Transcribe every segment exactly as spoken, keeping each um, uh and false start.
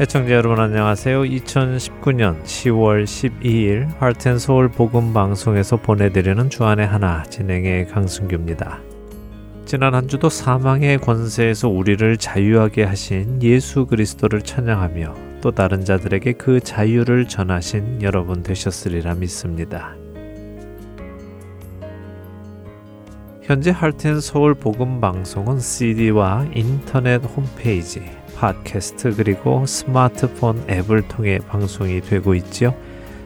애청자 여러분 안녕하세요. 이천십구년 시월 십이일 Heart and Soul 복음 방송에서 보내드리는 주안의 하나 진행의 강승규입니다. 지난 한 주도 사망의 권세에서 우리를 자유하게 하신 예수 그리스도를 찬양하며 또 다른 자들에게 그 자유를 전하신 여러분 되셨으리라 믿습니다. 현재 Heart and Soul 복음 방송은 씨디와 인터넷 홈페이지, 팟캐스트 그리고 스마트폰 앱을 통해 방송이 되고 있지요.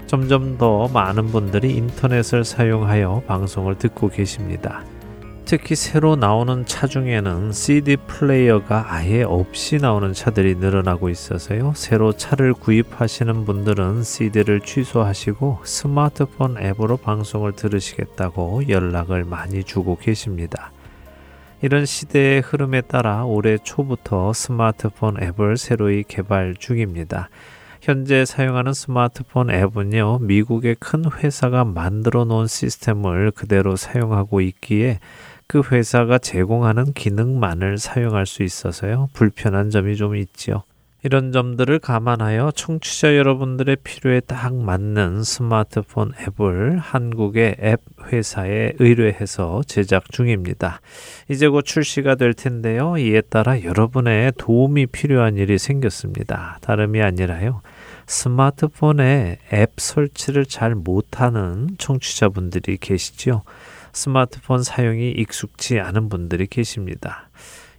점점 더 많은 분들이 인터넷을 사용하여 방송을 듣고 계십니다. 특히 새로 나오는 차 중에는 씨디 플레이어가 아예 없이 나오는 차들이 늘어나고 있어서요. 새로 차를 구입하시는 분들은 씨디를 취소하시고 스마트폰 앱으로 방송을 들으시겠다고 연락을 많이 주고 계십니다. 이런 시대의 흐름에 따라 올해 초부터 스마트폰 앱을 새로이 개발 중입니다. 현재 사용하는 스마트폰 앱은요, 미국의 큰 회사가 만들어 놓은 시스템을 그대로 사용하고 있기에 그 회사가 제공하는 기능만을 사용할 수 있어서요, 불편한 점이 좀 있지요. 이런 점들을 감안하여 청취자 여러분들의 필요에 딱 맞는 스마트폰 앱을 한국의 앱 회사에 의뢰해서 제작 중입니다. 이제 곧 출시가 될 텐데요. 이에 따라 여러분의 도움이 필요한 일이 생겼습니다. 다름이 아니라요, 스마트폰에 앱 설치를 잘 못하는 청취자분들이 계시죠. 스마트폰 사용이 익숙지 않은 분들이 계십니다.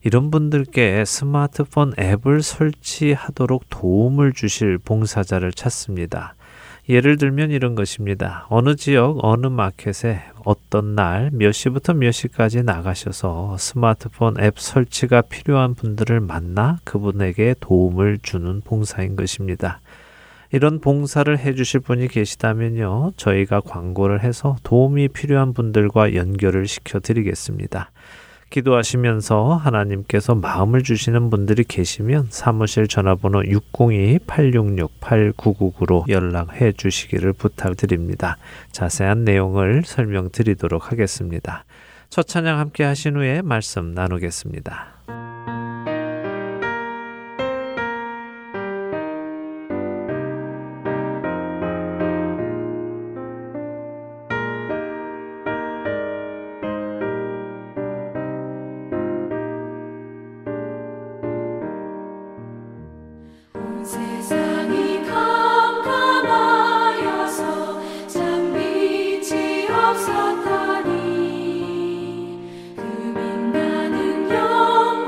이런 분들께 스마트폰 앱을 설치하도록 도움을 주실 봉사자를 찾습니다. 예를 들면 이런 것입니다. 어느 지역, 어느 마켓에 어떤 날 몇 시부터 몇 시까지 나가셔서 스마트폰 앱 설치가 필요한 분들을 만나 그분에게 도움을 주는 봉사인 것입니다. 이런 봉사를 해주실 분이 계시다면요, 저희가 광고를 해서 도움이 필요한 분들과 연결을 시켜드리겠습니다. 기도하시면서 하나님께서 마음을 주시는 분들이 계시면 사무실 전화번호 육공이 팔육육 팔구구구로 연락해 주시기를 부탁드립니다. 자세한 내용을 설명드리도록 하겠습니다. 첫 찬양 함께 하신 후에 말씀 나누겠습니다. 없었다니 그 빛나는 영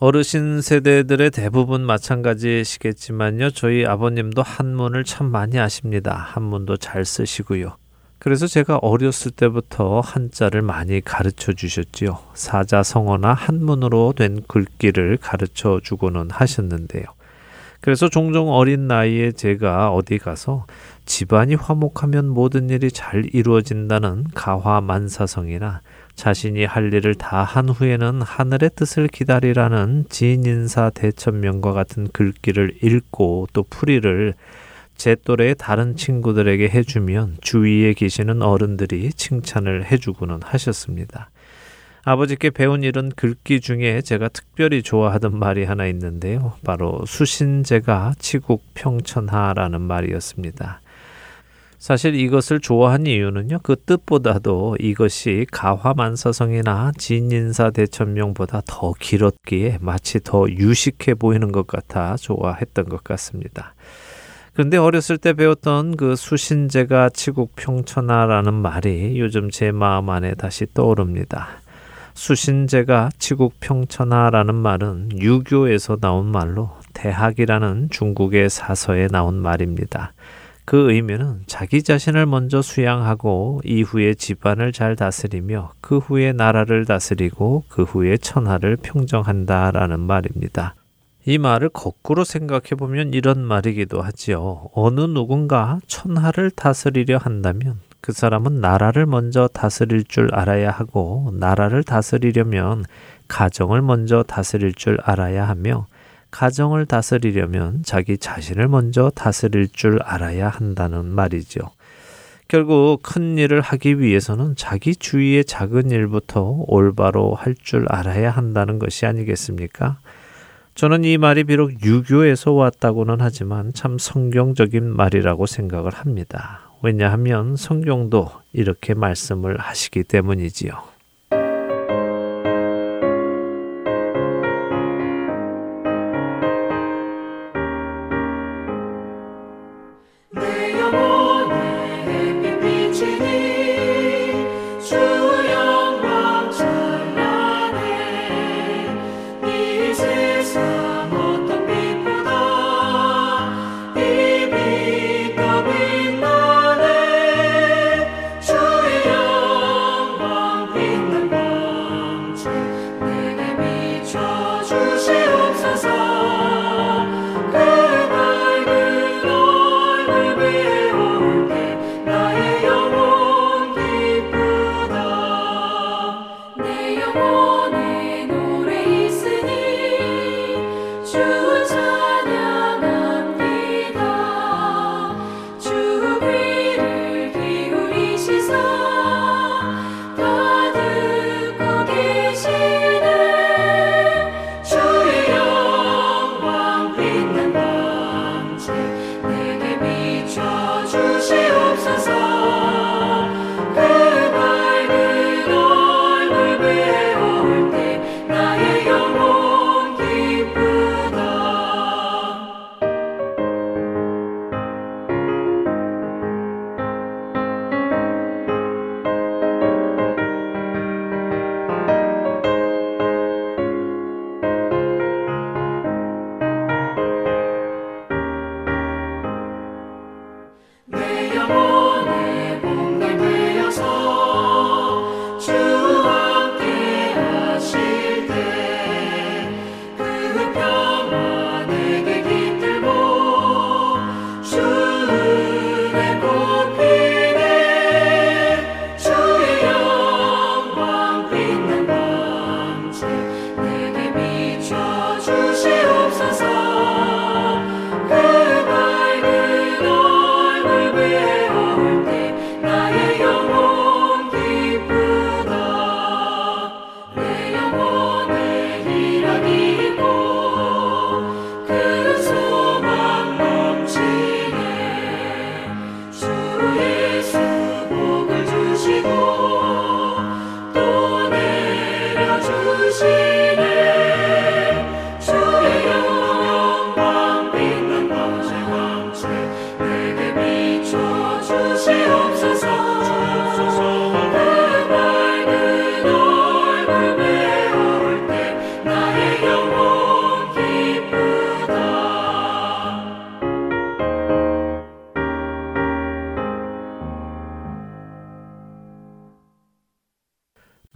어르신 세대들의 대부분 마찬가지시겠지만요. 저희 아버님도 한문을 참 많이 아십니다. 한문도 잘 쓰시고요. 그래서 제가 어렸을 때부터 한자를 많이 가르쳐 주셨지요. 사자성어나 한문으로 된 글귀를 가르쳐 주고는 하셨는데요. 그래서 종종 어린 나이에 제가 어디 가서 집안이 화목하면 모든 일이 잘 이루어진다는 가화만사성이나 자신이 할 일을 다 한 후에는 하늘의 뜻을 기다리라는 지인인사 대천명과 같은 글귀를 읽고 또 풀이를 제 또래의 다른 친구들에게 해주면 주위에 계시는 어른들이 칭찬을 해주고는 하셨습니다. 아버지께 배운 일은 글귀 중에 제가 특별히 좋아하던 말이 하나 있는데요. 바로 수신제가 치국평천하라는 말이었습니다. 사실 이것을 좋아한 이유는요. 그 뜻보다도 이것이 가화만사성이나 진인사대천명보다 더 길었기에 마치 더 유식해 보이는 것 같아 좋아했던 것 같습니다. 그런데 어렸을 때 배웠던 그 수신제가 치국평천하라는 말이 요즘 제 마음 안에 다시 떠오릅니다. 수신제가 치국평천하라는 말은 유교에서 나온 말로 대학이라는 중국의 사서에 나온 말입니다. 그 의미는 자기 자신을 먼저 수양하고 이후에 집안을 잘 다스리며 그 후에 나라를 다스리고 그 후에 천하를 평정한다라는 말입니다. 이 말을 거꾸로 생각해보면 이런 말이기도 하지요. 어느 누군가 천하를 다스리려 한다면 그 사람은 나라를 먼저 다스릴 줄 알아야 하고 나라를 다스리려면 가정을 먼저 다스릴 줄 알아야 하며 가정을 다스리려면 자기 자신을 먼저 다스릴 줄 알아야 한다는 말이죠. 결국 큰 일을 하기 위해서는 자기 주위의 작은 일부터 올바로 할 줄 알아야 한다는 것이 아니겠습니까? 저는 이 말이 비록 유교에서 왔다고는 하지만 참 성경적인 말이라고 생각을 합니다. 왜냐하면 성경도 이렇게 말씀을 하시기 때문이지요.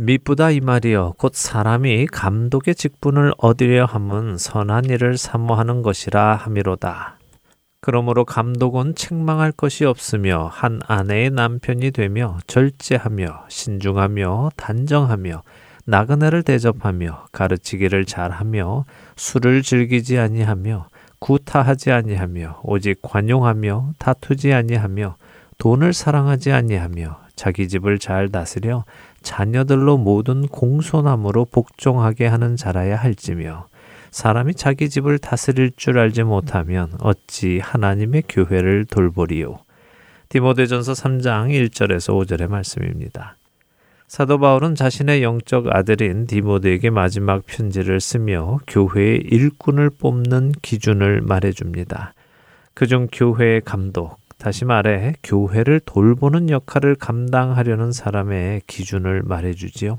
미쁘다 이 말이여 곧 사람이 감독의 직분을 얻으려 함은 선한 일을 사모하는 것이라 함이로다. 그러므로 감독은 책망할 것이 없으며 한 아내의 남편이 되며 절제하며 신중하며 단정하며 나그네를 대접하며 가르치기를 잘하며 술을 즐기지 아니하며 구타하지 아니하며 오직 관용하며 다투지 아니하며 돈을 사랑하지 아니하며 자기 집을 잘 다스려 자녀들로 모든 공손함으로 복종하게 하는 자라야 할지며 사람이 자기 집을 다스릴 줄 알지 못하면 어찌 하나님의 교회를 돌보리요. 디모데전서 삼 장 일 절에서 오 절의 말씀입니다. 사도 바울은 자신의 영적 아들인 디모데에게 마지막 편지를 쓰며 교회의 일꾼을 뽑는 기준을 말해줍니다. 그중 교회의 감독, 다시 말해 교회를 돌보는 역할을 감당하려는 사람의 기준을 말해주지요.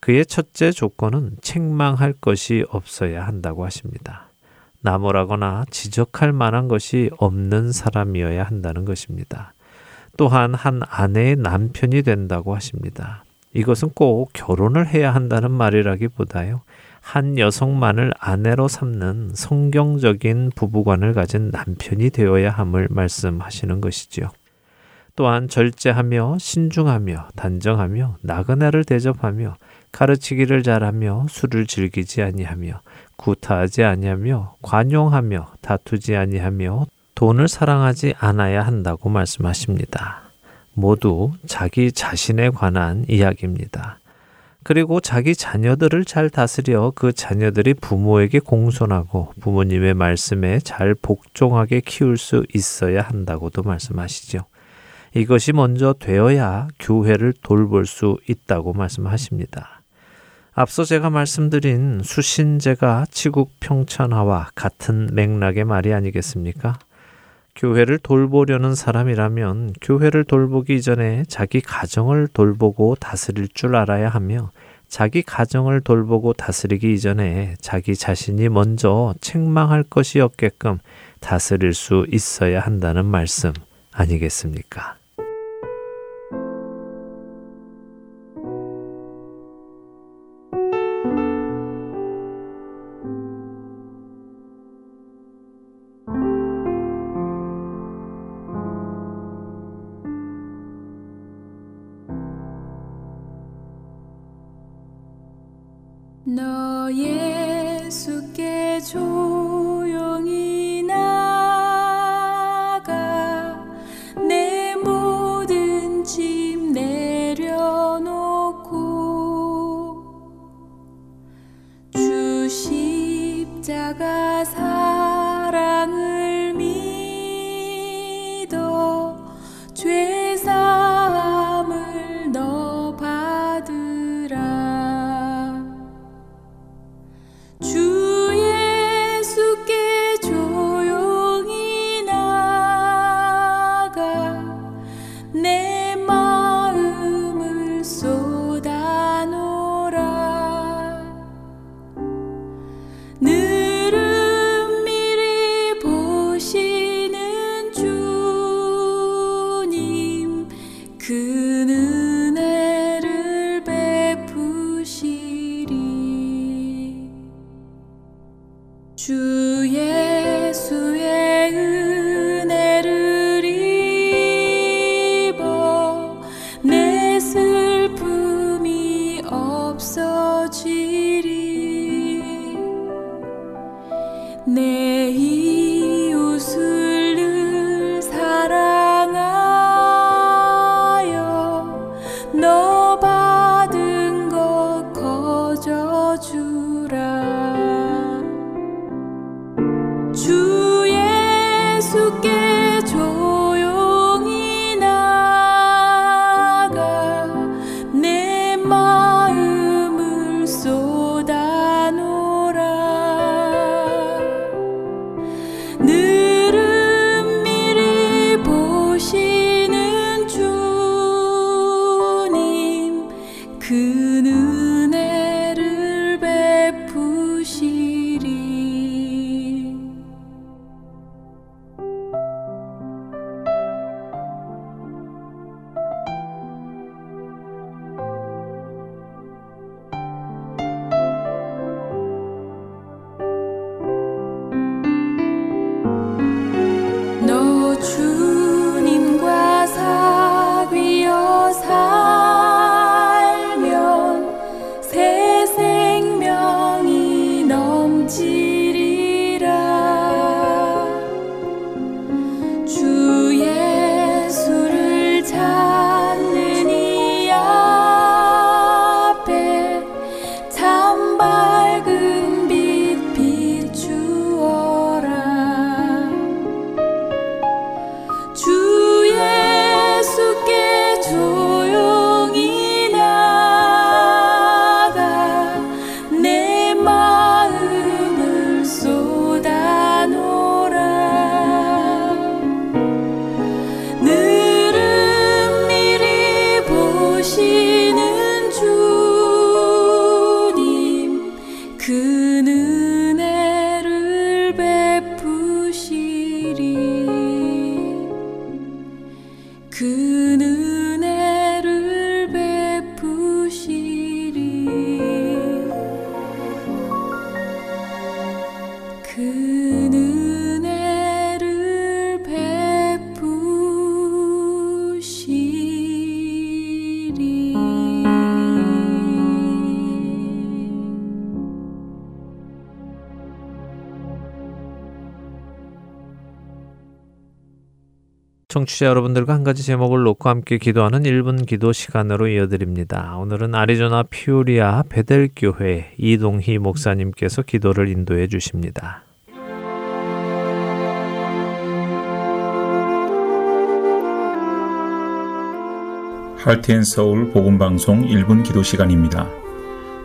그의 첫째 조건은 책망할 것이 없어야 한다고 하십니다. 나무라거나 지적할 만한 것이 없는 사람이어야 한다는 것입니다. 또한 한 아내의 남편이 된다고 하십니다. 이것은 꼭 결혼을 해야 한다는 말이라기보다요. 한 여성만을 아내로 삼는 성경적인 부부관을 가진 남편이 되어야 함을 말씀하시는 것이지요. 또한 절제하며 신중하며 단정하며 나그네를 대접하며 가르치기를 잘하며 술을 즐기지 아니하며 구타하지 아니하며 관용하며 다투지 아니하며 돈을 사랑하지 않아야 한다고 말씀하십니다. 모두 자기 자신에 관한 이야기입니다. 그리고 자기 자녀들을 잘 다스려 그 자녀들이 부모에게 공손하고 부모님의 말씀에 잘 복종하게 키울 수 있어야 한다고도 말씀하시죠. 이것이 먼저 되어야 교회를 돌볼 수 있다고 말씀하십니다. 앞서 제가 말씀드린 수신제가 치국평천하와 같은 맥락의 말이 아니겠습니까? 교회를 돌보려는 사람이라면 교회를 돌보기 전에 자기 가정을 돌보고 다스릴 줄 알아야 하며 자기 가정을 돌보고 다스리기 이전에 자기 자신이 먼저 책망할 것이 없게끔 다스릴 수 있어야 한다는 말씀 아니겠습니까? 청취자 여러분들과 한 가지 제목을 놓고 함께 기도하는 일 분 기도 시간으로 이어드립니다. 오늘은 아리조나 피오리아 베델 교회 이동희 목사님께서 기도를 인도해 주십니다. Heart and Soul 복음방송 일 분 기도 시간입니다.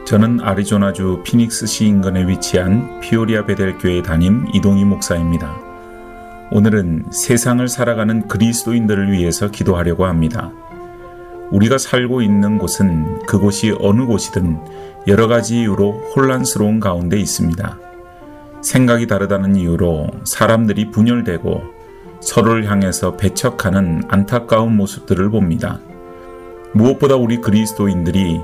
저는 아리조나주 피닉스시 인근에 위치한 피오리아 베델 교회 담임 이동희 목사입니다. 오늘은 세상을 살아가는 그리스도인들을 위해서 기도하려고 합니다. 우리가 살고 있는 곳은 그곳이 어느 곳이든 여러 가지 이유로 혼란스러운 가운데 있습니다. 생각이 다르다는 이유로 사람들이 분열되고 서로를 향해서 배척하는 안타까운 모습들을 봅니다. 무엇보다 우리 그리스도인들이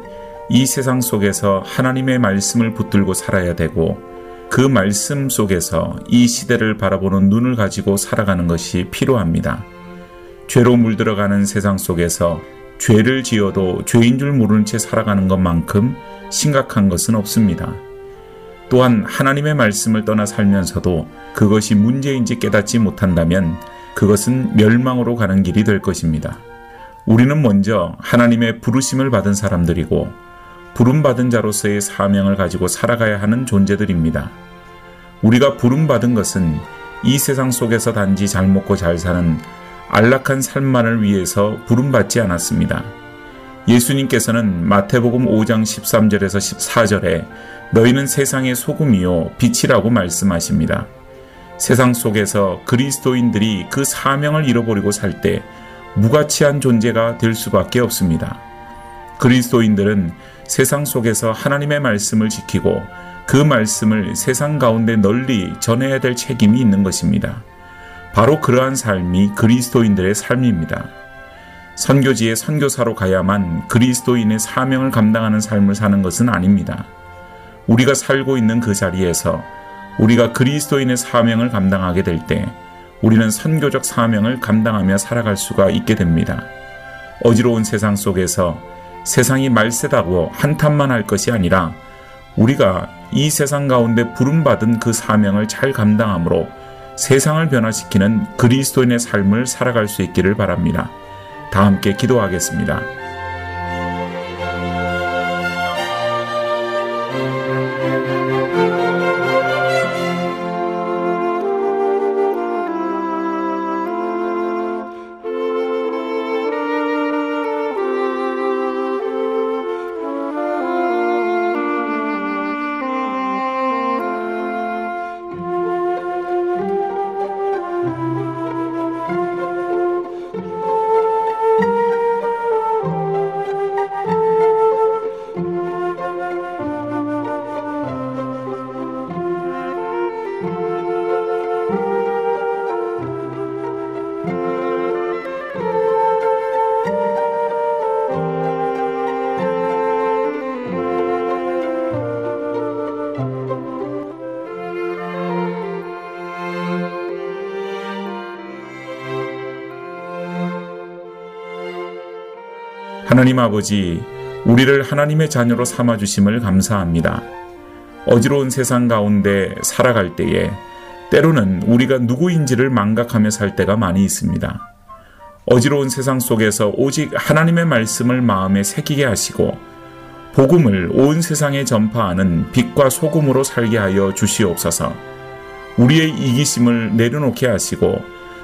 이 세상 속에서 하나님의 말씀을 붙들고 살아야 되고 그 말씀 속에서 이 시대를 바라보는 눈을 가지고 살아가는 것이 필요합니다. 죄로 물들어가는 세상 속에서 죄를 지어도 죄인 줄 모르는 채 살아가는 것만큼 심각한 것은 없습니다. 또한 하나님의 말씀을 떠나 살면서도 그것이 문제인지 깨닫지 못한다면 그것은 멸망으로 가는 길이 될 것입니다. 우리는 먼저 하나님의 부르심을 받은 사람들이고 부름받은 자로서의 사명을 가지고 살아가야 하는 존재들입니다. 우리가 부름받은 것은 이 세상 속에서 단지 잘 먹고 잘 사는 안락한 삶만을 위해서 부름받지 않았습니다. 예수님께서는 마태복음 오 장 십삼 절에서 십사 절에 너희는 세상의 소금이요 빛이라고 말씀하십니다. 세상 속에서 그리스도인들이 그 사명을 잃어버리고 살 때 무가치한 존재가 될 수밖에 없습니다. 그리스도인들은 세상 속에서 하나님의 말씀을 지키고 그 말씀을 세상 가운데 널리 전해야 될 책임이 있는 것입니다. 바로 그러한 삶이 그리스도인들의 삶입니다. 선교지에 선교사로 가야만 그리스도인의 사명을 감당하는 삶을 사는 것은 아닙니다. 우리가 살고 있는 그 자리에서 우리가 그리스도인의 사명을 감당하게 될 때 우리는 선교적 사명을 감당하며 살아갈 수가 있게 됩니다. 어지러운 세상 속에서 세상이 말세다고 한탄만 할 것이 아니라 우리가 이 세상 가운데 부름받은 그 사명을 잘 감당함으로 세상을 변화시키는 그리스도인의 삶을 살아갈 수 있기를 바랍니다. 다 함께 기도하겠습니다. 하나님 아버지, 우리를 하나님의 자녀로 삼아주심을 감사합니다. 어지러운 세상 가운데 살아갈 때에 때로는 우리가 누구인지를 망각하며 살 때가 많이 있습니다. 어지러운 세상 속에서 오직 하나님의 말씀을 마음에 새기게 하시고 복음을 온 세상에 전파하는 빛과 소금으로 살게 하여 주시옵소서. 우리의 이기심을 내려놓게 하시고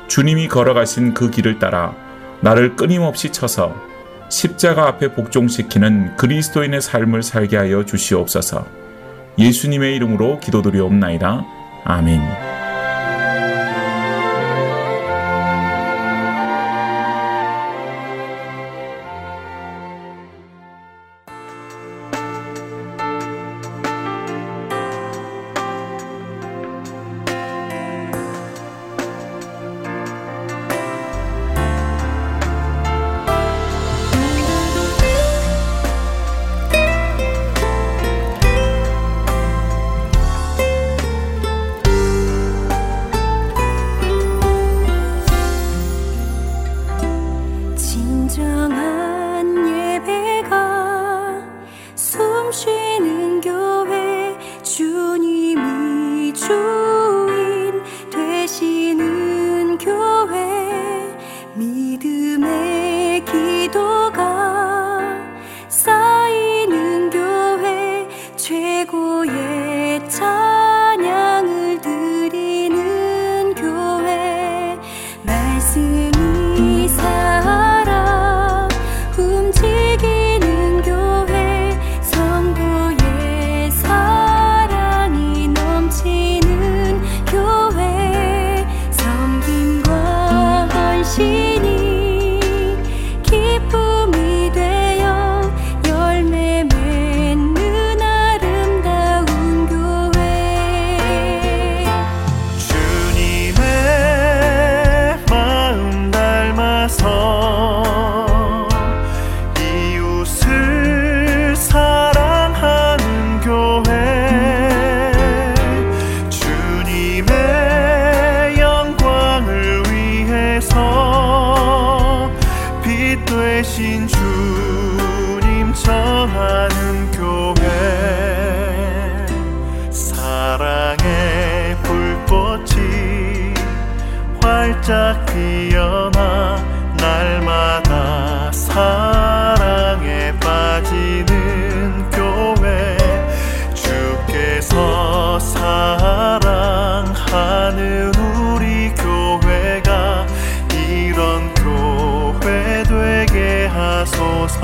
주님이 걸어가신 그 길을 따라 나를 끊임없이 쳐서 십자가 앞에 복종시키는 그리스도인의 삶을 살게 하여 주시옵소서. 예수님의 이름으로 기도드리옵나이다. 아멘. 되신 주님 전하는 교회, 사랑의 불꽃이 활짝 피어나 날마다 사랑에 빠지는 교회, 주께서 사랑하는 우리 교회가 이런 교회 되게 하소서.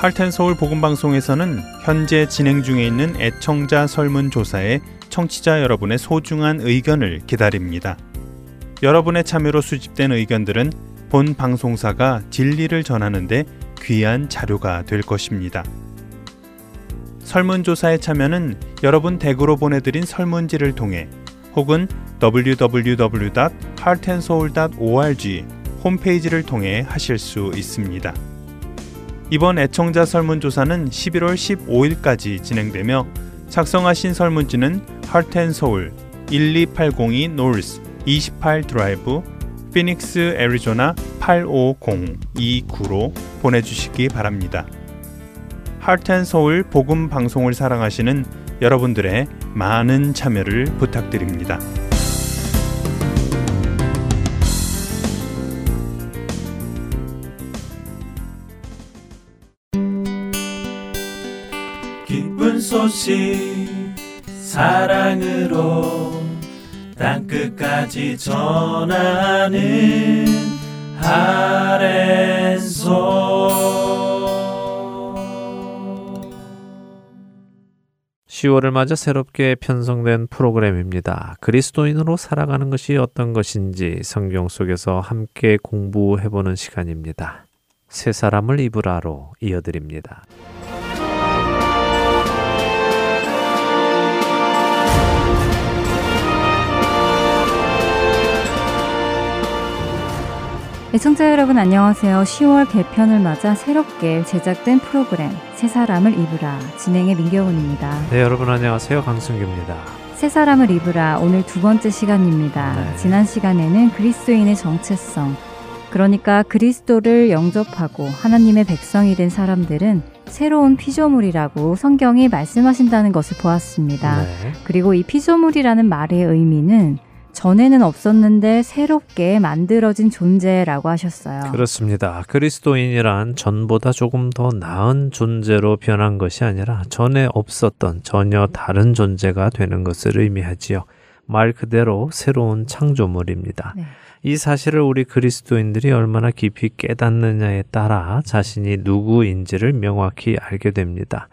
Heart and Soul 복음방송에서는 현재 진행 중에 있는 애청자 설문조사에 청취자 여러분의 소중한 의견을 기다립니다. 여러분의 참여로 수집된 의견들은 본 방송사가 진리를 전하는 데 귀한 자료가 될 것입니다. 설문조사에 참여는 여러분 댁으로 보내드린 설문지를 통해 혹은 더블유 더블유 더블유 닷 하트앤소울 닷 오알지 홈페이지를 통해 하실 수 있습니다. 이번 애청자 설문조사는 십일월 십오일까지 진행되며 작성하신 설문지는 Heart and Soul 일이팔공이 노스 이십팔 드라이브 피닉스 애리조나 팔오공이구로 보내주시기 바랍니다. Heart and Soul 복음 방송을 사랑하시는 여러분들의 많은 참여를 부탁드립니다. 소식 사랑으로 땅끝까지 전하는 하랜소 시월을 맞아 새롭게 편성된 프로그램입니다. 그리스도인으로 살아가는 것이 어떤 것인지 성경 속에서 함께 공부해보는 시간입니다. 새 사람을 입으라로 이어드립니다. 애청자 여러분 안녕하세요. 시월 개편을 맞아 새롭게 제작된 프로그램 새 사람을 입으라 진행의 민경훈입니다. 네, 여러분 안녕하세요. 강승규입니다. 새 사람을 입으라 오늘 두 번째 시간입니다. 네. 지난 시간에는 그리스도인의 정체성, 그러니까 그리스도를 영접하고 하나님의 백성이 된 사람들은 새로운 피조물이라고 성경이 말씀하신다는 것을 보았습니다. 네. 그리고 이 피조물이라는 말의 의미는 전에는 없었는데 새롭게 만들어진 존재라고 하셨어요. 그렇습니다. 그리스도인이란 전보다 조금 더 나은 존재로 변한 것이 아니라 전에 없었던 전혀 다른 존재가 되는 것을 의미하지요. 말 그대로 새로운 창조물입니다. 네. 이 사실을 우리 그리스도인들이 얼마나 깊이 깨닫느냐에 따라 자신이 누구인지를 명확히 알게 됩니다.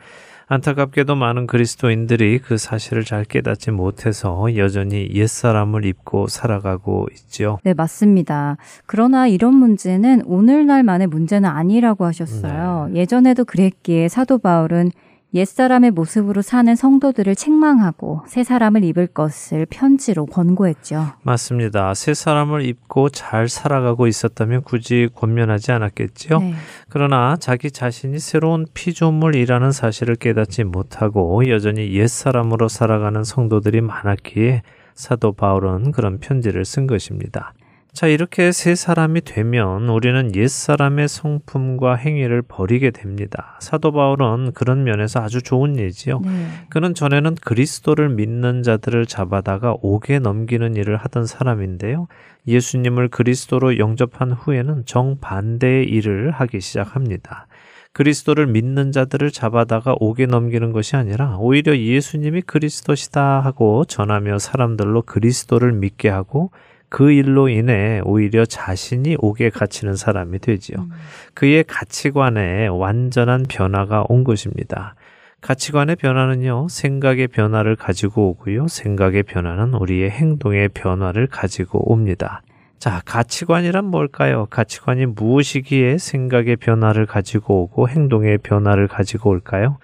안타깝게도 많은 그리스도인들이 그 사실을 잘 깨닫지 못해서 여전히 옛사람을 입고 살아가고 있지요. 네, 맞습니다. 그러나 이런 문제는 오늘날만의 문제는 아니라고 하셨어요. 네. 예전에도 그랬기에 사도 바울은 옛사람의 모습으로 사는 성도들을 책망하고 새 사람을 입을 것을 편지로 권고했죠. 맞습니다. 새 사람을 입고 잘 살아가고 있었다면 굳이 권면하지 않았겠지요. 네. 그러나 자기 자신이 새로운 피조물이라는 사실을 깨닫지 못하고 여전히 옛사람으로 살아가는 성도들이 많았기에 사도 바울은 그런 편지를 쓴 것입니다. 자, 이렇게 새 사람이 되면 우리는 옛사람의 성품과 행위를 버리게 됩니다. 사도 바울은 그런 면에서 아주 좋은 예지요. 네. 그는 전에는 그리스도를 믿는 자들을 잡아다가 옥에 넘기는 일을 하던 사람인데요. 예수님을 그리스도로 영접한 후에는 정반대의 일을 하기 시작합니다. 그리스도를 믿는 자들을 잡아다가 옥에 넘기는 것이 아니라 오히려 예수님이 그리스도시다 하고 전하며 사람들로 그리스도를 믿게 하고 그 일로 인해 오히려 자신이 옥에 갇히는 사람이 되지요. 음. 그의 가치관에 완전한 변화가 온 것입니다. 가치관의 변화는요, 생각의 변화를 가지고 오고요. 생각의 변화는 우리의 행동의 변화를 가지고 옵니다. 자, 가치관이란 뭘까요? 가치관이 무엇이기에 생각의 변화를 가지고 오고 행동의 변화를 가지고 올까요?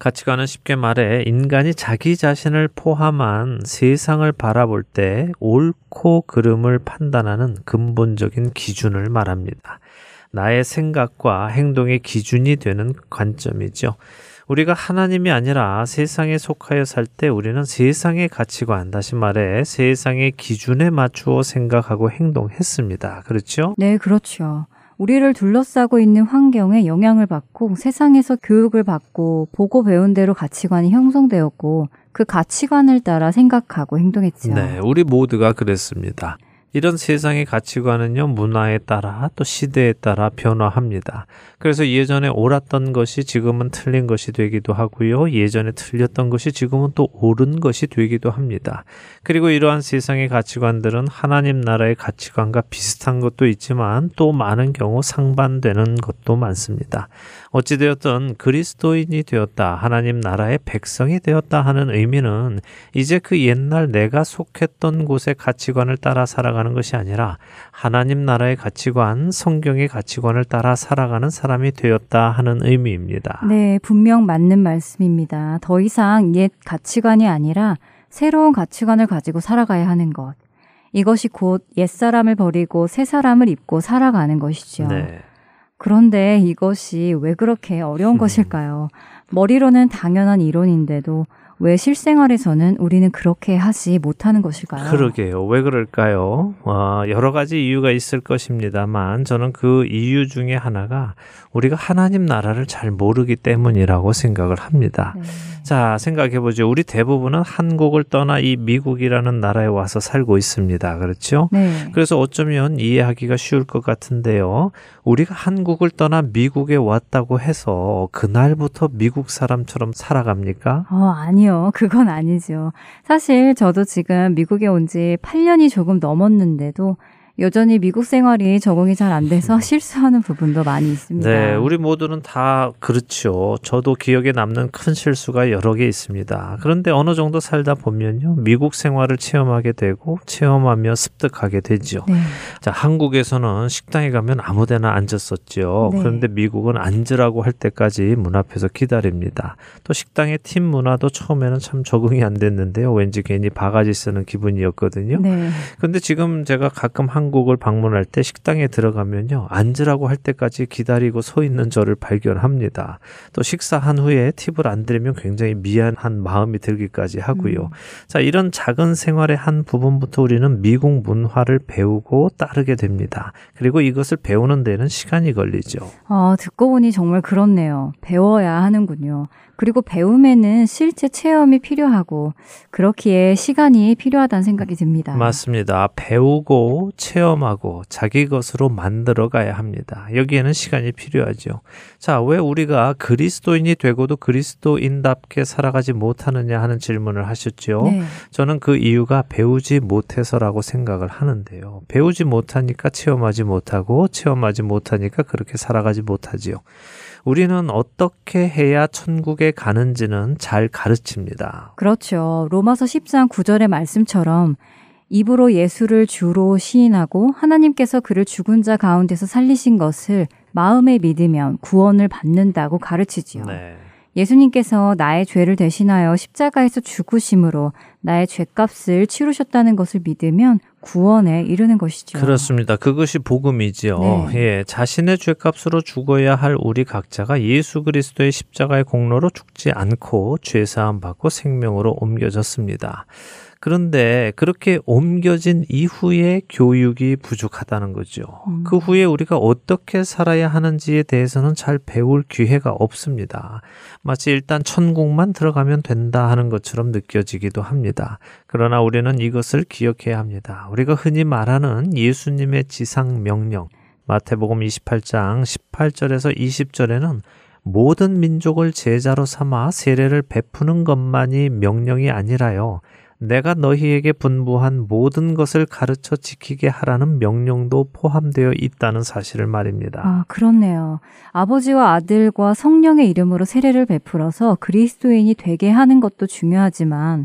가치관은 쉽게 말해 인간이 자기 자신을 포함한 세상을 바라볼 때 옳고 그름을 판단하는 근본적인 기준을 말합니다. 나의 생각과 행동의 기준이 되는 관점이죠. 우리가 하나님이 아니라 세상에 속하여 살 때 우리는 세상의 가치관, 다시 말해 세상의 기준에 맞추어 생각하고 행동했습니다. 그렇죠? 네, 그렇죠. 우리를 둘러싸고 있는 환경에 영향을 받고 세상에서 교육을 받고 보고 배운 대로 가치관이 형성되었고 그 가치관을 따라 생각하고 행동했죠. 네, 우리 모두가 그랬습니다. 이런 세상의 가치관은요, 문화에 따라 또 시대에 따라 변화합니다. 그래서 예전에 옳았던 것이 지금은 틀린 것이 되기도 하고요. 예전에 틀렸던 것이 지금은 또 옳은 것이 되기도 합니다. 그리고 이러한 세상의 가치관들은 하나님 나라의 가치관과 비슷한 것도 있지만 또 많은 경우 상반되는 것도 많습니다. 어찌되었든 그리스도인이 되었다, 하나님 나라의 백성이 되었다 하는 의미는 이제 그 옛날 내가 속했던 곳의 가치관을 따라 살아가는 것이 아니라 하나님 나라의 가치관, 성경의 가치관을 따라 살아가는 사람이 되었다 하는 의미입니다. 네, 분명 맞는 말씀입니다. 더 이상 옛 가치관이 아니라 새로운 가치관을 가지고 살아가야 하는 것. 이것이 곧 옛사람을 버리고 새사람을 입고 살아가는 것이죠. 네. 그런데 이것이 왜 그렇게 어려운 음. 것일까요? 머리로는 당연한 이론인데도 왜 실생활에서는 우리는 그렇게 하지 못하는 것일까요? 그러게요. 왜 그럴까요? 아, 여러 가지 이유가 있을 것입니다만 저는 그 이유 중에 하나가 우리가 하나님 나라를 잘 모르기 때문이라고 생각을 합니다. 네. 자, 생각해보죠. 우리 대부분은 한국을 떠나 이 미국이라는 나라에 와서 살고 있습니다. 그렇죠? 네. 그래서 어쩌면 이해하기가 쉬울 것 같은데요. 우리가 한국을 떠나 미국에 왔다고 해서 그날부터 미국 사람처럼 살아갑니까? 어, 아니요. 그건 아니죠. 사실 저도 지금 미국에 온 지 팔 년이 조금 넘었는데도 여전히 미국 생활이 적응이 잘 안 돼서 실수하는 부분도 많이 있습니다. 네, 우리 모두는 다 그렇죠. 저도 기억에 남는 큰 실수가 여러 개 있습니다. 그런데 어느 정도 살다 보면요, 미국 생활을 체험하게 되고 체험하며 습득하게 되죠. 네. 자, 한국에서는 식당에 가면 아무데나 앉았었죠. 네. 그런데 미국은 앉으라고 할 때까지 문 앞에서 기다립니다. 또 식당의 팀 문화도 처음에는 참 적응이 안 됐는데요, 왠지 괜히 바가지 쓰는 기분이었거든요. 네. 근데 지금 제가 가끔 한국을 방문할 때 식당에 들어가면요, 앉으라고 할 때까지 기다리고 서 있는 저를 발견합니다. 또 식사한 후에 팁을 안 드리면 굉장히 미안한 마음이 들기까지 하고요. 음. 자, 이런 작은 생활의 한 부분부터 우리는 미국 문화를 배우고 따르게 됩니다. 그리고 이것을 배우는 데는 시간이 걸리죠. 아, 듣고 보니 정말 그렇네요. 배워야 하는군요. 그리고 배움에는 실제 체험이 필요하고 그렇기에 시간이 필요하다는 생각이 듭니다. 맞습니다. 배우고 체험하고 자기 것으로 만들어가야 합니다. 여기에는 시간이 필요하죠. 자, 왜 우리가 그리스도인이 되고도 그리스도인답게 살아가지 못하느냐 하는 질문을 하셨죠. 네. 저는 그 이유가 배우지 못해서라고 생각을 하는데요. 배우지 못하니까 체험하지 못하고 체험하지 못하니까 그렇게 살아가지 못하지요. 우리는 어떻게 해야 천국에 가는지는 잘 가르칩니다. 그렇죠. 로마서 십장 구절의 말씀처럼 입으로 예수를 주로 시인하고 하나님께서 그를 죽은 자 가운데서 살리신 것을 마음에 믿으면 구원을 받는다고 가르치지요. 네. 예수님께서 나의 죄를 대신하여 십자가에서 죽으심으로 나의 죄값을 치루셨다는 것을 믿으면 구원에 이르는 것이죠. 그렇습니다. 그것이 복음이지요. 네. 예, 자신의 죄값으로 죽어야 할 우리 각자가 예수 그리스도의 십자가의 공로로 죽지 않고 죄사함 받고 생명으로 옮겨졌습니다. 그런데 그렇게 옮겨진 이후에 교육이 부족하다는 거죠. 음. 그 후에 우리가 어떻게 살아야 하는지에 대해서는 잘 배울 기회가 없습니다. 마치 일단 천국만 들어가면 된다 하는 것처럼 느껴지기도 합니다. 그러나 우리는 이것을 기억해야 합니다. 우리가 흔히 말하는 예수님의 지상명령, 마태복음 이십팔장 십팔절에서 이십절에는 모든 민족을 제자로 삼아 세례를 베푸는 것만이 명령이 아니라요, 내가 너희에게 분부한 모든 것을 가르쳐 지키게 하라는 명령도 포함되어 있다는 사실을 말입니다. 아, 그렇네요. 아버지와 아들과 성령의 이름으로 세례를 베풀어서 그리스도인이 되게 하는 것도 중요하지만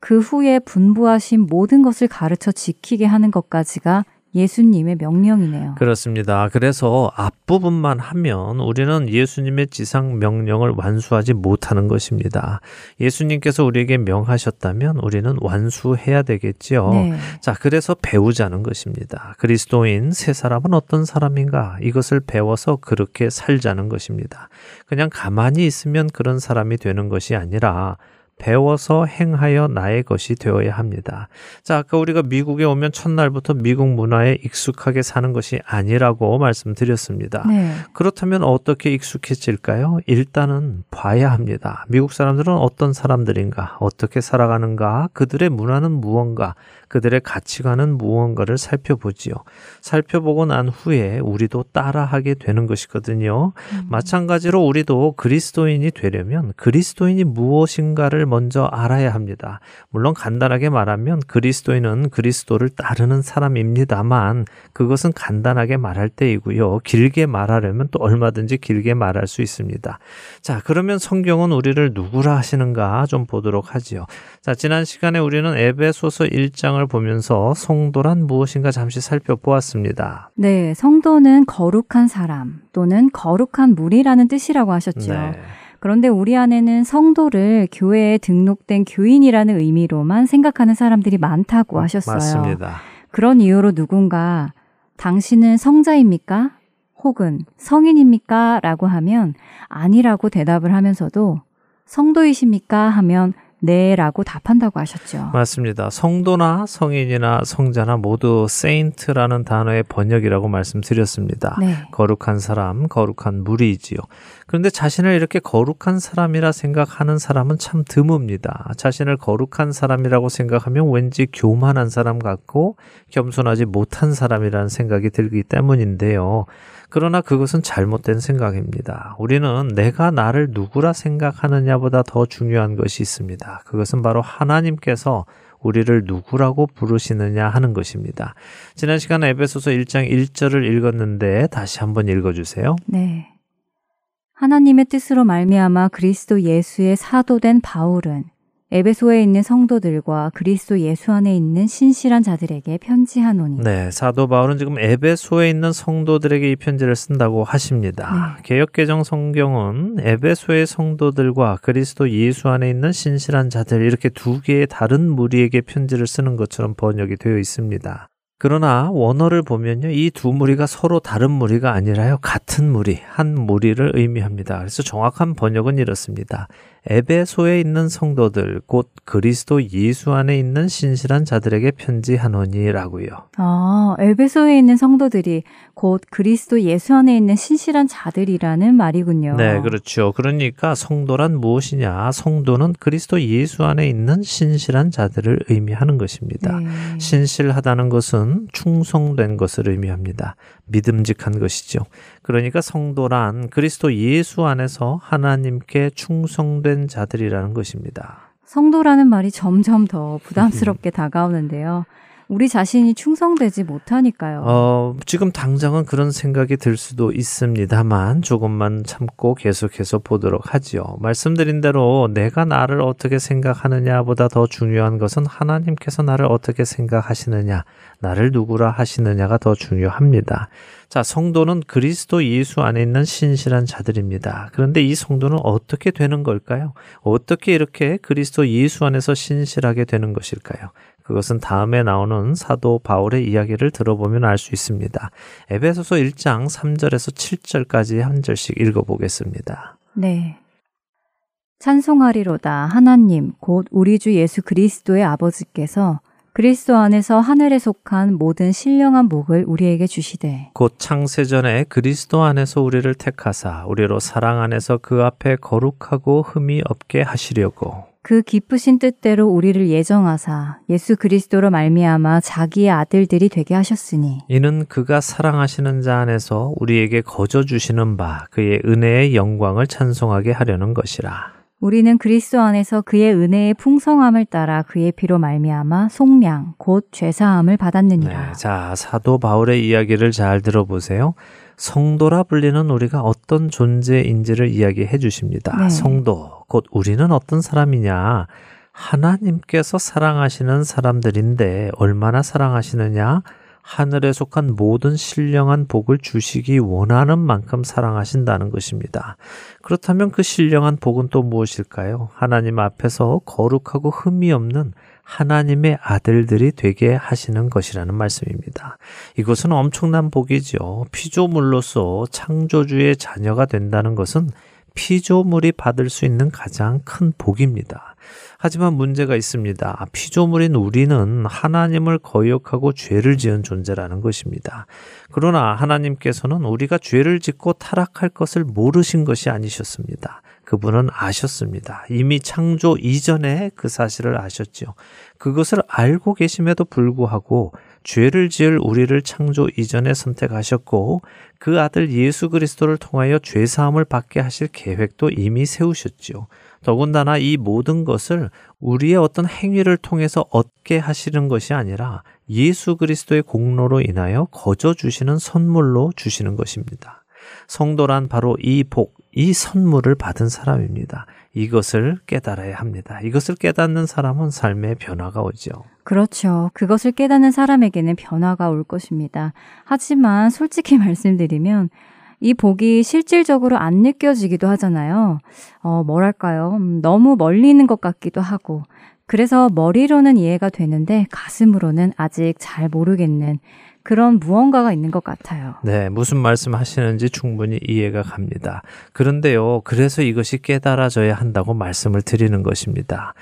그 후에 분부하신 모든 것을 가르쳐 지키게 하는 것까지가 예수님의 명령이네요. 그렇습니다. 그래서 앞부분만 하면 우리는 예수님의 지상 명령을 완수하지 못하는 것입니다. 예수님께서 우리에게 명하셨다면 우리는 완수해야 되겠지요. 네. 자, 그래서 배우자는 것입니다. 그리스도인 새 사람은 어떤 사람인가? 이것을 배워서 그렇게 살자는 것입니다. 그냥 가만히 있으면 그런 사람이 되는 것이 아니라 배워서 행하여 나의 것이 되어야 합니다. 자, 아까 우리가 미국에 오면 첫날부터 미국 문화에 익숙하게 사는 것이 아니라고 말씀드렸습니다. 네. 그렇다면 어떻게 익숙해질까요? 일단은 봐야 합니다. 미국 사람들은 어떤 사람들인가, 어떻게 살아가는가, 그들의 문화는 무언가, 그들의 가치관은 무언가를 살펴보지요. 살펴보고 난 후에 우리도 따라하게 되는 것이거든요. 음. 마찬가지로 우리도 그리스도인이 되려면 그리스도인이 무엇인가를 먼저 알아야 합니다. 물론 간단하게 말하면 그리스도인은 그리스도를 따르는 사람입니다만 그것은 간단하게 말할 때이고요. 길게 말하려면 또 얼마든지 길게 말할 수 있습니다. 자, 그러면 성경은 우리를 누구라 하시는가 좀 보도록 하지요. 자, 지난 시간에 우리는 에베소서 일장을 보면서 성도란 무엇인가 잠시 살펴보았습니다. 네, 성도는 거룩한 사람 또는 거룩한 무리라는 뜻이라고 하셨죠. 네. 그런데 우리 안에는 성도를 교회에 등록된 교인이라는 의미로만 생각하는 사람들이 많다고 하셨어요. 맞습니다. 그런 이유로 누군가 당신은 성자입니까? 혹은 성인입니까? 라고 하면 아니라고 대답을 하면서도 성도이십니까? 하면 네 라고 답한다고 하셨죠. 맞습니다. 성도나 성인이나 성자나 모두 세인트라는 단어의 번역이라고 말씀드렸습니다. 네. 거룩한 사람, 거룩한 무리이지요. 그런데 자신을 이렇게 거룩한 사람이라 생각하는 사람은 참 드뭅니다. 자신을 거룩한 사람이라고 생각하면 왠지 교만한 사람 같고 겸손하지 못한 사람이라는 생각이 들기 때문인데요. 그러나 그것은 잘못된 생각입니다. 우리는 내가 나를 누구라 생각하느냐보다 더 중요한 것이 있습니다. 그것은 바로 하나님께서 우리를 누구라고 부르시느냐 하는 것입니다. 지난 시간에 에베소서 일 장 일 절을 읽었는데 다시 한번 읽어주세요. 네. 하나님의 뜻으로 말미암아 그리스도 예수의 사도된 바울은 에베소에 있는 성도들과 그리스도 예수 안에 있는 신실한 자들에게 편지하노니. 네, 사도 바울은 지금 에베소에 있는 성도들에게 이 편지를 쓴다고 하십니다. 네. 개역개정 성경은 에베소의 성도들과 그리스도 예수 안에 있는 신실한 자들 이렇게 두 개의 다른 무리에게 편지를 쓰는 것처럼 번역이 되어 있습니다. 그러나 원어를 보면요, 이 두 무리가 서로 다른 무리가 아니라요, 같은 무리, 한 무리를 의미합니다. 그래서 정확한 번역은 이렇습니다. 에베소에 있는 성도들, 곧 그리스도 예수 안에 있는 신실한 자들에게 편지하노니라고요. 아, 에베소에 있는 성도들이 곧 그리스도 예수 안에 있는 신실한 자들이라는 말이군요. 네, 그렇죠. 그러니까 성도란 무엇이냐? 성도는 그리스도 예수 안에 있는 신실한 자들을 의미하는 것입니다. 네. 신실하다는 것은 충성된 것을 의미합니다. 믿음직한 것이죠. 그러니까 성도란 그리스도 예수 안에서 하나님께 충성된 자들이라는 것입니다. 성도라는 말이 점점 더 부담스럽게 다가오는데요. 우리 자신이 충성되지 못하니까요. 어, 지금 당장은 그런 생각이 들 수도 있습니다만 조금만 참고 계속해서 보도록 하지요. 말씀드린 대로 내가 나를 어떻게 생각하느냐보다 더 중요한 것은 하나님께서 나를 어떻게 생각하시느냐, 나를 누구라 하시느냐가 더 중요합니다. 자, 성도는 그리스도 예수 안에 있는 신실한 자들입니다. 그런데 이 성도는 어떻게 되는 걸까요? 어떻게 이렇게 그리스도 예수 안에서 신실하게 되는 것일까요? 그것은 다음에 나오는 사도 바울의 이야기를 들어보면 알 수 있습니다. 에베소서 일 장 삼 절에서 칠 절까지 한 절씩 읽어보겠습니다. 네. 찬송하리로다 하나님 곧 우리 주 예수 그리스도의 아버지께서 그리스도 안에서 하늘에 속한 모든 신령한 복을 우리에게 주시되 곧 창세전에 그리스도 안에서 우리를 택하사 우리로 사랑 안에서 그 앞에 거룩하고 흠이 없게 하시려고 그 기쁘신 뜻대로 우리를 예정하사 예수 그리스도로 말미암아 자기의 아들들이 되게 하셨으니 이는 그가 사랑하시는 자 안에서 우리에게 거저 주시는 바 그의 은혜의 영광을 찬송하게 하려는 것이라. 우리는 그리스도 안에서 그의 은혜의 풍성함을 따라 그의 피로 말미암아 속량 곧 죄사함을 받았느니라. 네, 자, 사도 바울의 이야기를 잘 들어보세요. 성도라 불리는 우리가 어떤 존재인지를 이야기해 주십니다. 네. 성도, 곧 우리는 어떤 사람이냐? 하나님께서 사랑하시는 사람들인데 얼마나 사랑하시느냐? 하늘에 속한 모든 신령한 복을 주시기 원하는 만큼 사랑하신다는 것입니다. 그렇다면 그 신령한 복은 또 무엇일까요? 하나님 앞에서 거룩하고 흠이 없는 하나님의 아들들이 되게 하시는 것이라는 말씀입니다. 이것은 엄청난 복이죠. 피조물로서 창조주의 자녀가 된다는 것은 피조물이 받을 수 있는 가장 큰 복입니다. 하지만 문제가 있습니다. 피조물인 우리는 하나님을 거역하고 죄를 지은 존재라는 것입니다. 그러나 하나님께서는 우리가 죄를 짓고 타락할 것을 모르신 것이 아니셨습니다. 그분은 아셨습니다. 이미 창조 이전에 그 사실을 아셨죠. 그것을 알고 계심에도 불구하고 죄를 지을 우리를 창조 이전에 선택하셨고 그 아들 예수 그리스도를 통하여 죄사함을 받게 하실 계획도 이미 세우셨죠. 더군다나 이 모든 것을 우리의 어떤 행위를 통해서 얻게 하시는 것이 아니라 예수 그리스도의 공로로 인하여 거저 주시는 선물로 주시는 것입니다. 성도란 바로 이 복, 이 선물을 받은 사람입니다. 이것을 깨달아야 합니다. 이것을 깨닫는 사람은 삶에 변화가 오죠. 그렇죠. 그것을 깨닫는 사람에게는 변화가 올 것입니다. 하지만 솔직히 말씀드리면 이 복이 실질적으로 안 느껴지기도 하잖아요. 어, 뭐랄까요? 너무 멀리 있는 것 같기도 하고 그래서 머리로는 이해가 되는데 가슴으로는 아직 잘 모르겠는 그런 무언가가 있는 것 같아요. 네, 무슨 말씀하시는지 충분히 이해가 갑니다. 그런데요, 그래서 이것이 깨달아져야 한다고 말씀을 드리는 것입니다.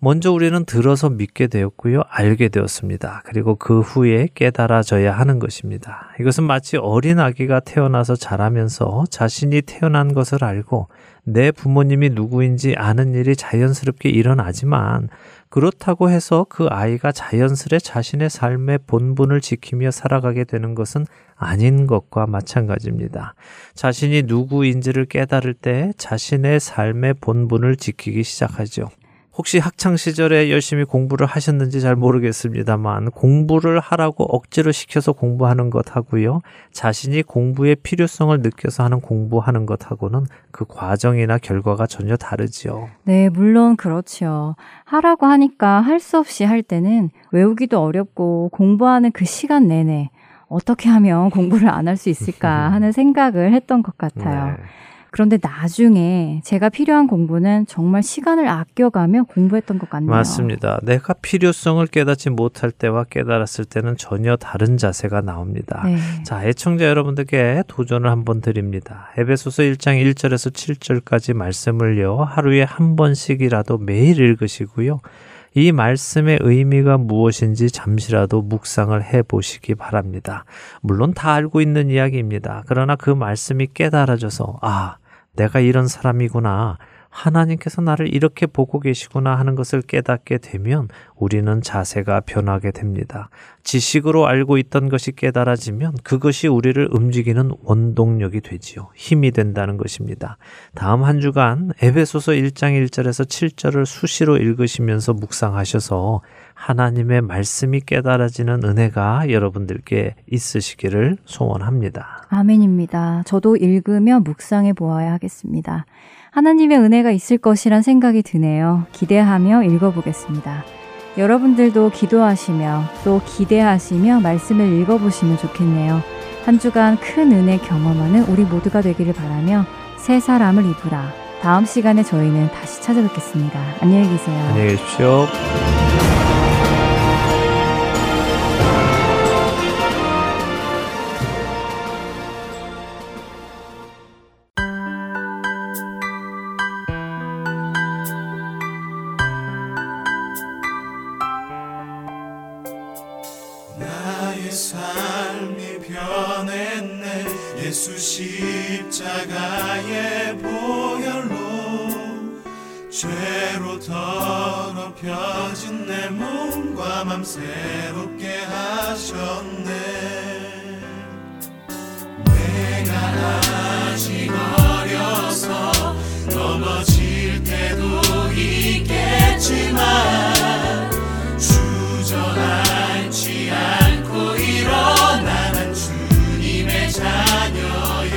먼저 우리는 들어서 믿게 되었고요, 알게 되었습니다. 그리고 그 후에 깨달아져야 하는 것입니다. 이것은 마치 어린 아기가 태어나서 자라면서 자신이 태어난 것을 알고 내 부모님이 누구인지 아는 일이 자연스럽게 일어나지만 그렇다고 해서 그 아이가 자연스레 자신의 삶의 본분을 지키며 살아가게 되는 것은 아닌 것과 마찬가지입니다. 자신이 누구인지를 깨달을 때 자신의 삶의 본분을 지키기 시작하죠. 혹시 학창시절에 열심히 공부를 하셨는지 잘 모르겠습니다만 공부를 하라고 억지로 시켜서 공부하는 것하고요. 자신이 공부의 필요성을 느껴서 하는 공부하는 것하고는 그 과정이나 결과가 전혀 다르지요. 네, 물론 그렇죠. 하라고 하니까 할 수 없이 할 때는 외우기도 어렵고 공부하는 그 시간 내내 어떻게 하면 공부를 안 할 수 있을까 하는 생각을 했던 것 같아요. 네. 그런데 나중에 제가 필요한 공부는 정말 시간을 아껴가며 공부했던 것 같네요. 맞습니다. 내가 필요성을 깨닫지 못할 때와 깨달았을 때는 전혀 다른 자세가 나옵니다. 네. 자, 애청자 여러분들께 도전을 한번 드립니다. 에베소서 일 장 일 절에서 칠 절까지 말씀을요. 하루에 한 번씩이라도 매일 읽으시고요. 이 말씀의 의미가 무엇인지 잠시라도 묵상을 해보시기 바랍니다. 물론 다 알고 있는 이야기입니다. 그러나 그 말씀이 깨달아져서 아, 내가 이런 사람이구나. 하나님께서 나를 이렇게 보고 계시구나 하는 것을 깨닫게 되면 우리는 자세가 변하게 됩니다. 지식으로 알고 있던 것이 깨달아지면 그것이 우리를 움직이는 원동력이 되지요. 힘이 된다는 것입니다. 다음 한 주간 에베소서 일 장 일 절에서 칠 절을 수시로 읽으시면서 묵상하셔서 하나님의 말씀이 깨달아지는 은혜가 여러분들께 있으시기를 소원합니다. 아멘입니다. 저도 읽으며 묵상해 보아야 하겠습니다. 하나님의 은혜가 있을 것이란 생각이 드네요. 기대하며 읽어보겠습니다. 여러분들도 기도하시며 또 기대하시며 말씀을 읽어보시면 좋겠네요. 한 주간 큰 은혜 경험하는 우리 모두가 되기를 바라며 새 사람을 입으라. 다음 시간에 저희는 다시 찾아뵙겠습니다. 안녕히 계세요. 안녕히 계십시오. 십자가의 보혈로 죄로 더럽혀진 내 몸과 맘 새롭게 하셨네. 내가 아직 어려서 넘어질 때도 있겠지만 주저앉지 않고 일어나는 주님의 자녀. 이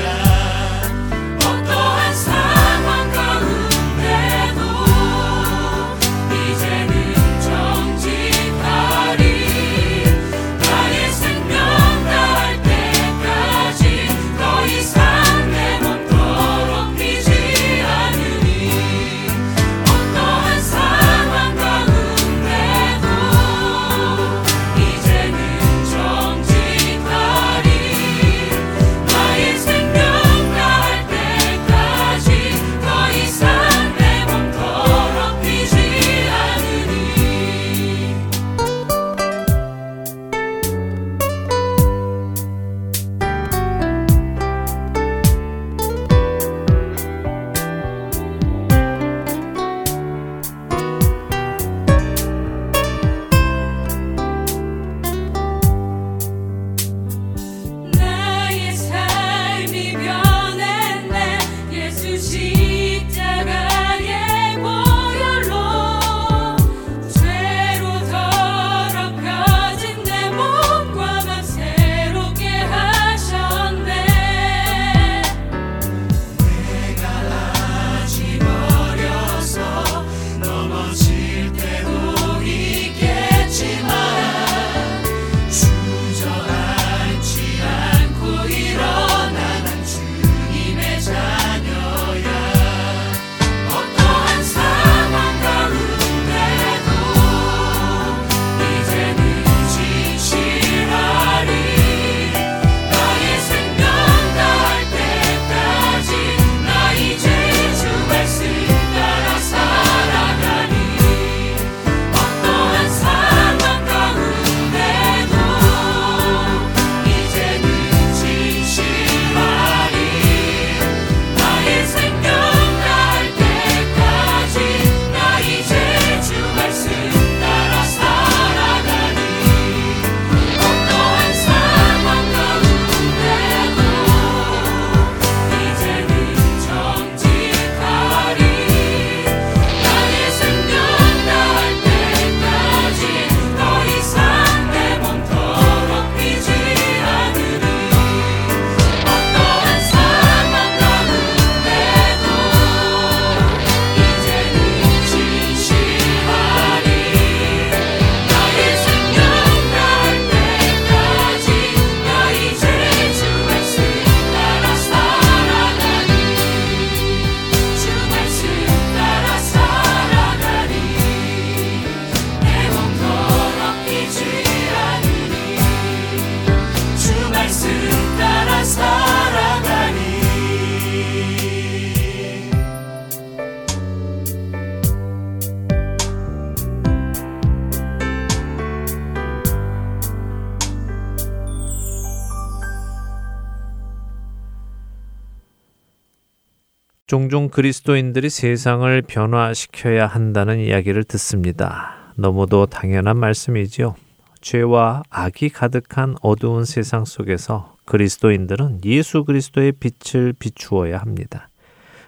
종종 그리스도인들이 세상을 변화시켜야 한다는 이야기를 듣습니다. 너무도 당연한 말씀이지요. 죄와 악이 가득한 어두운 세상 속에서 그리스도인들은 예수 그리스도의 빛을 비추어야 합니다.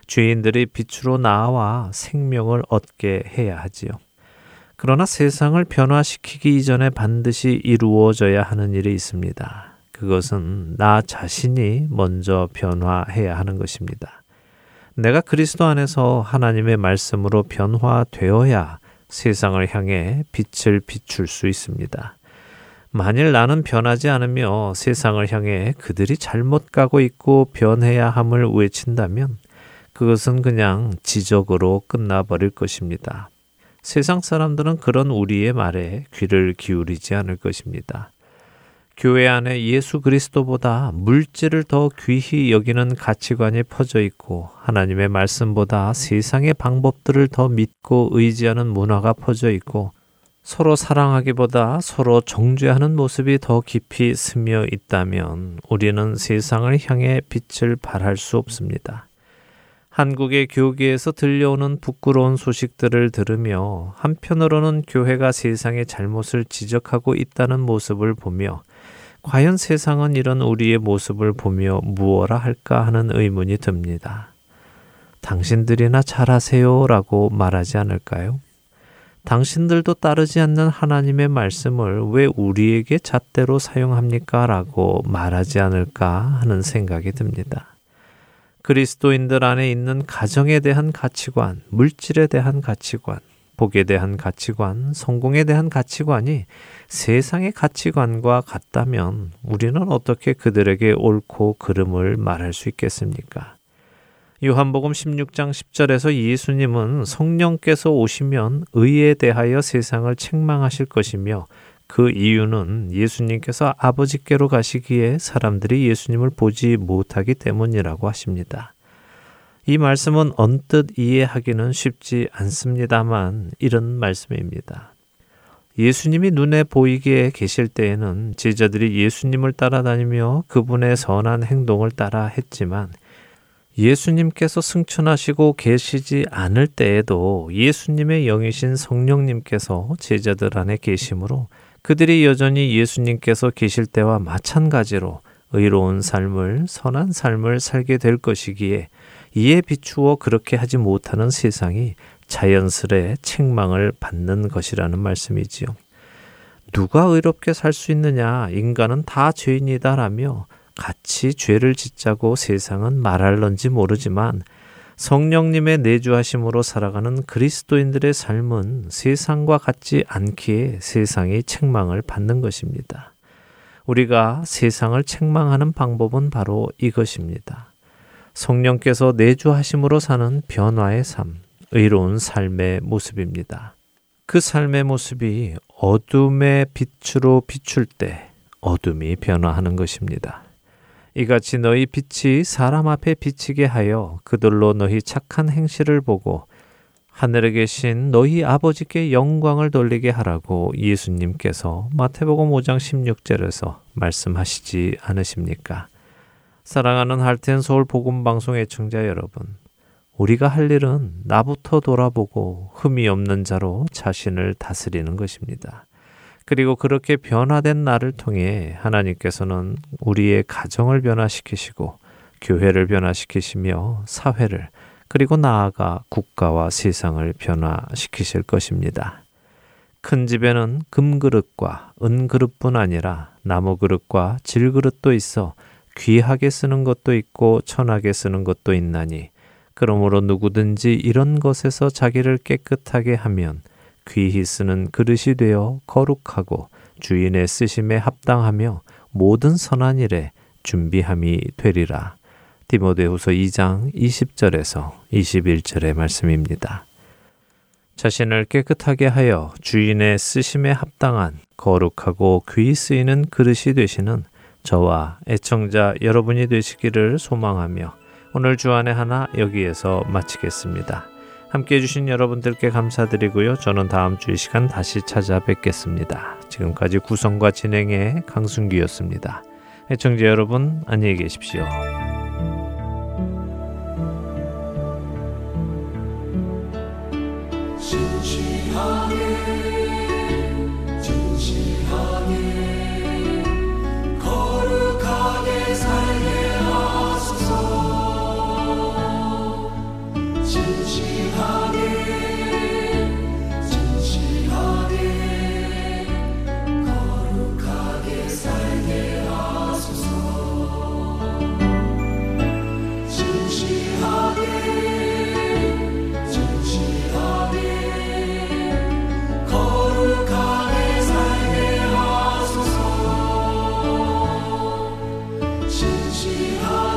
죄인들이 빛으로 나와 생명을 얻게 해야 하지요. 그러나 세상을 변화시키기 이전에 반드시 이루어져야 하는 일이 있습니다. 그것은 나 자신이 먼저 변화해야 하는 것입니다. 내가 그리스도 안에서 하나님의 말씀으로 변화되어야 세상을 향해 빛을 비출 수 있습니다. 만일 나는 변하지 않으며 세상을 향해 그들이 잘못 가고 있고 변해야 함을 외친다면 그것은 그냥 지적으로 끝나버릴 것입니다. 세상 사람들은 그런 우리의 말에 귀를 기울이지 않을 것입니다. 교회 안에 예수 그리스도보다 물질을 더 귀히 여기는 가치관이 퍼져 있고 하나님의 말씀보다 세상의 방법들을 더 믿고 의지하는 문화가 퍼져 있고 서로 사랑하기보다 서로 정죄하는 모습이 더 깊이 스며 있다면 우리는 세상을 향해 빛을 발할 수 없습니다. 한국의 교계에서 들려오는 부끄러운 소식들을 들으며 한편으로는 교회가 세상의 잘못을 지적하고 있다는 모습을 보며 과연 세상은 이런 우리의 모습을 보며 무엇라 할까 하는 의문이 듭니다. 당신들이나 잘하세요 라고 말하지 않을까요? 당신들도 따르지 않는 하나님의 말씀을 왜 우리에게 잣대로 사용합니까? 라고 말하지 않을까 하는 생각이 듭니다. 그리스도인들 안에 있는 가정에 대한 가치관, 물질에 대한 가치관, 복에 대한 가치관, 성공에 대한 가치관이 세상의 가치관과 같다면 우리는 어떻게 그들에게 옳고 그름을 말할 수 있겠습니까? 요한복음 십육 장 십 절에서 예수님은 성령께서 오시면 의에 대하여 세상을 책망하실 것이며 그 이유는 예수님께서 아버지께로 가시기에 사람들이 예수님을 보지 못하기 때문이라고 하십니다. 이 말씀은 언뜻 이해하기는 쉽지 않습니다만 이런 말씀입니다. 예수님이 눈에 보이게 계실 때에는 제자들이 예수님을 따라다니며 그분의 선한 행동을 따라 했지만 예수님께서 승천하시고 계시지 않을 때에도 예수님의 영이신 성령님께서 제자들 안에 계심으로 그들이 여전히 예수님께서 계실 때와 마찬가지로 의로운 삶을, 선한 삶을 살게 될 것이기에 이에 비추어 그렇게 하지 못하는 세상이 자연스레 책망을 받는 것이라는 말씀이지요. 누가 의롭게 살 수 있느냐, 인간은 다 죄인이다라며 같이 죄를 짓자고 세상은 말할런지 모르지만 성령님의 내주하심으로 살아가는 그리스도인들의 삶은 세상과 같지 않기에 세상이 책망을 받는 것입니다. 우리가 세상을 책망하는 방법은 바로 이것입니다. 성령께서 내주하심으로 사는 변화의 삶, 의로운 삶의 모습입니다. 그 삶의 모습이 어둠의 빛으로 비출 때 어둠이 변화하는 것입니다. 이같이 너희 빛이 사람 앞에 비치게 하여 그들로 너희 착한 행실을 보고 하늘에 계신 너희 아버지께 영광을 돌리게 하라고 예수님께서 마태복음 오 장 십육 절에서 말씀하시지 않으십니까? 사랑하는 하트 앤 서울 복음방송의 애청자 여러분, 우리가 할 일은 나부터 돌아보고 흠이 없는 자로 자신을 다스리는 것입니다. 그리고 그렇게 변화된 나를 통해 하나님께서는 우리의 가정을 변화시키시고 교회를 변화시키시며 사회를 그리고 나아가 국가와 세상을 변화시키실 것입니다. 큰 집에는 금그릇과 은그릇뿐 아니라 나무그릇과 질그릇도 있어 귀하게 쓰는 것도 있고 천하게 쓰는 것도 있나니 그러므로 누구든지 이런 것에서 자기를 깨끗하게 하면 귀히 쓰는 그릇이 되어 거룩하고 주인의 쓰심에 합당하며 모든 선한 일에 준비함이 되리라. 디모데후서 이 장 이십 절에서 이십일 절의 말씀입니다. 자신을 깨끗하게 하여 주인의 쓰심에 합당한 거룩하고 귀히 쓰이는 그릇이 되시는 저와 애청자 여러분이 되시기를 소망하며 오늘 주안의 하나 여기에서 마치겠습니다. 함께해 주신 여러분들께 감사드리고요. 저는 다음 주 이 시간 다시 찾아뵙겠습니다. 지금까지 구성과 진행의 강순기였습니다. 애청자 여러분 안녕히 계십시오. 진실하게 거룩하게 살게 하소서 진실하게